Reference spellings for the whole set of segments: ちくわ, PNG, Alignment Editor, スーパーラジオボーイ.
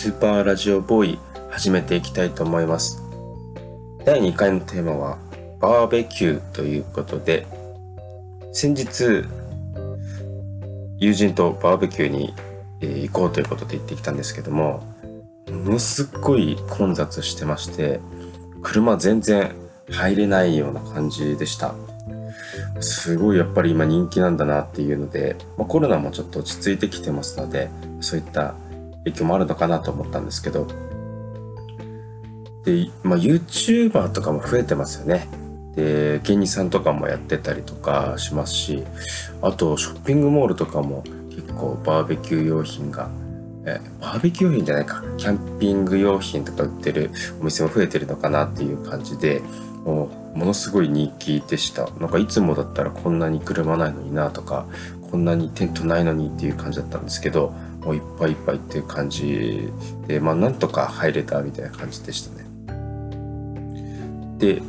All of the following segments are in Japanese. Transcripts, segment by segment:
スーパーラジオボーイ始めていきたいと思います。第2回のテーマはバーベキューということで、先日友人とバーベキューに行こうということで行ってきたんですけども、ものすごい混雑してまして、車全然入れないような感じでした。すごいやっぱり今人気なんだなっていうので、コロナもちょっと落ち着いてきてますので、そういった影響もあるのかなと思ったんですけど、で、YouTuber とかも増えてますよね。で、芸人さんとかもやってたりとかしますし、あとショッピングモールとかも結構バーベキュー用品がキャンピング用品とか売ってるお店も増えてるのかなっていう感じで、ものすごい人気でした。なんかいつもだったらこんなに車ないのになとか、こんなにテントないのにっていう感じだったんですけど、もういっぱいいっぱいっていう感じで、なんとか入れたみたいな感じでしたね。で、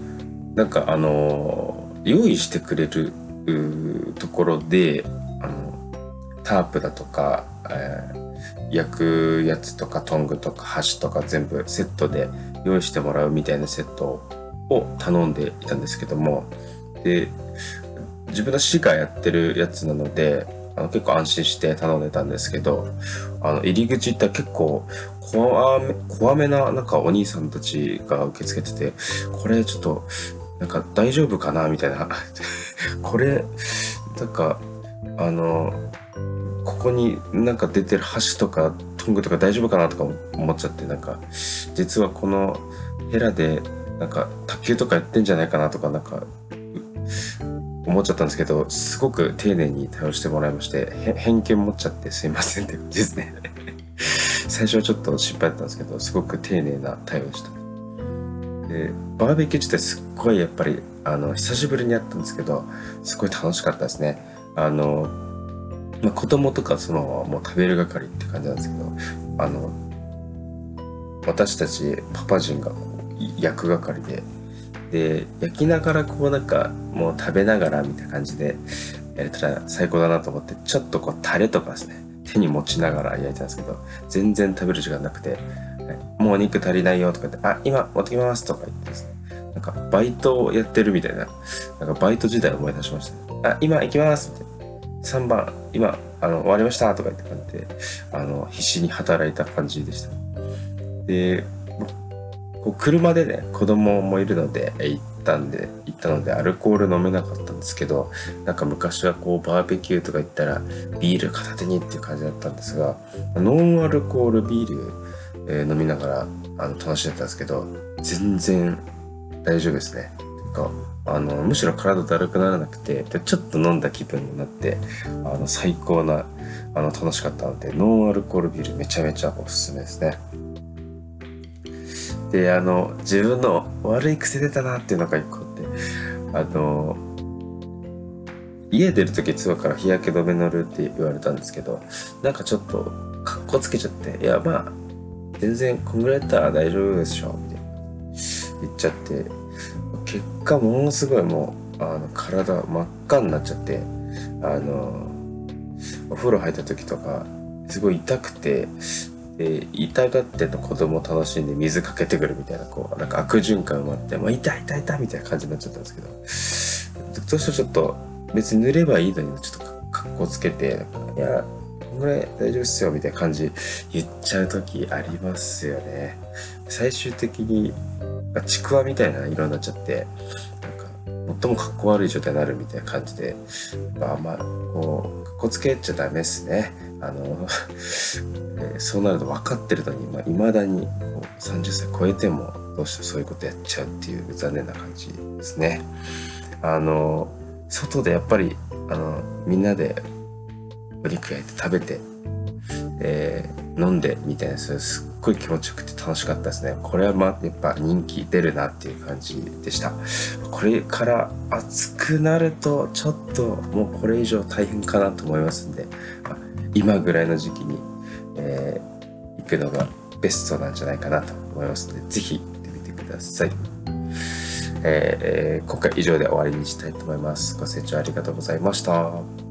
なんか用意してくれるところで、タープだとか、焼くやつとかトングとか箸とか全部セットで用意してもらうみたいなセットを頼んでいたんですけども、で、自分の市がやってるやつなので結構安心して頼んでたんですけど、入り口行ったら結構怖めななんかお兄さんたちが受け付けてて、これちょっとなんか大丈夫かなみたいなこれなんかここになんか出てる箸とかトングとか大丈夫かなとか思っちゃって、なんか実はこのヘラでなんか卓球とかやってんじゃないかなとかなんか思っちゃったんですけど、すごく丁寧に対応してもらいまして、偏見持っちゃってすいませんって感じですね最初はちょっと失敗だったんですけど、すごく丁寧な対応でした。で、バーベキュー自体すっごいやっぱり久しぶりにやったんですけど、すごい楽しかったですね。子供とかそのもう食べる係って感じなんですけど、私たちパパ陣が焼く係で焼きながらこうなんかもう食べながらみたいな感じでやれたら最高だなと思って、ちょっとこうタレとかですね手に持ちながら焼いたんですけど、全然食べる時間なくて、もうお肉足りないよとか言って、今持ってきますとか言ってですね、なんかバイトをやってるみたいな、なんかバイト時代を思い出しました、ね。今行きますみたいな。3番今終わりましたとか言って感じで必死に働いた感じでした。で、こう車でね子供もいるので行ったのでアルコール飲めなかったんですけど、なんか昔はこうバーベキューとか行ったらビール片手にっていう感じだったんですが、ノンアルコールビール、飲みながら楽しんでたんですけど、全然大丈夫ですね。むしろ体だるくならなくて、でちょっと飲んだ気分になって最高な楽しかったので、ノンアルコールビールめちゃめちゃおすすめですね。で自分の悪い癖出たなっていうのが一個あって、家出る時妻から日焼け止め塗るって言われたんですけど、なんかちょっとカッコつけちゃって、いや全然こんぐらいだったら大丈夫でしょみたいな言っちゃって、結果ものすごいもう体真っ赤になっちゃって、お風呂入った時とかすごい痛くて、で痛がっての子供を楽しんで水かけてくるみたいな、こうなんか悪循環もあって、痛い痛い痛いみたいな感じになっちゃったんですけど、どうしてちょっと別に塗ればいいのにちょっとかっこつけて、いやこんぐらい大丈夫っすよみたいな感じ言っちゃう時ありますよね。最終的にちくわみたいな色になっちゃって、なんか最もかっこ悪い状態になるみたいな感じで、こうかっこつけちゃダメですね。そうなると分かってるのに、未だにこう30歳超えてもどうしてもそういうことやっちゃうっていう残念な感じですね。外でやっぱりみんなでお肉焼いて食べて、飲んでみたいな、それすっごい気持ちよくて楽しかったですね。これはやっぱ人気出るなっていう感じでした。これから暑くなるとちょっともうこれ以上大変かなと思いますんで、今ぐらいの時期に、行くのがベストなんじゃないかなと思いますので、ぜひ行ってみてください。今回以上で終わりにしたいと思います。ご清聴ありがとうございました。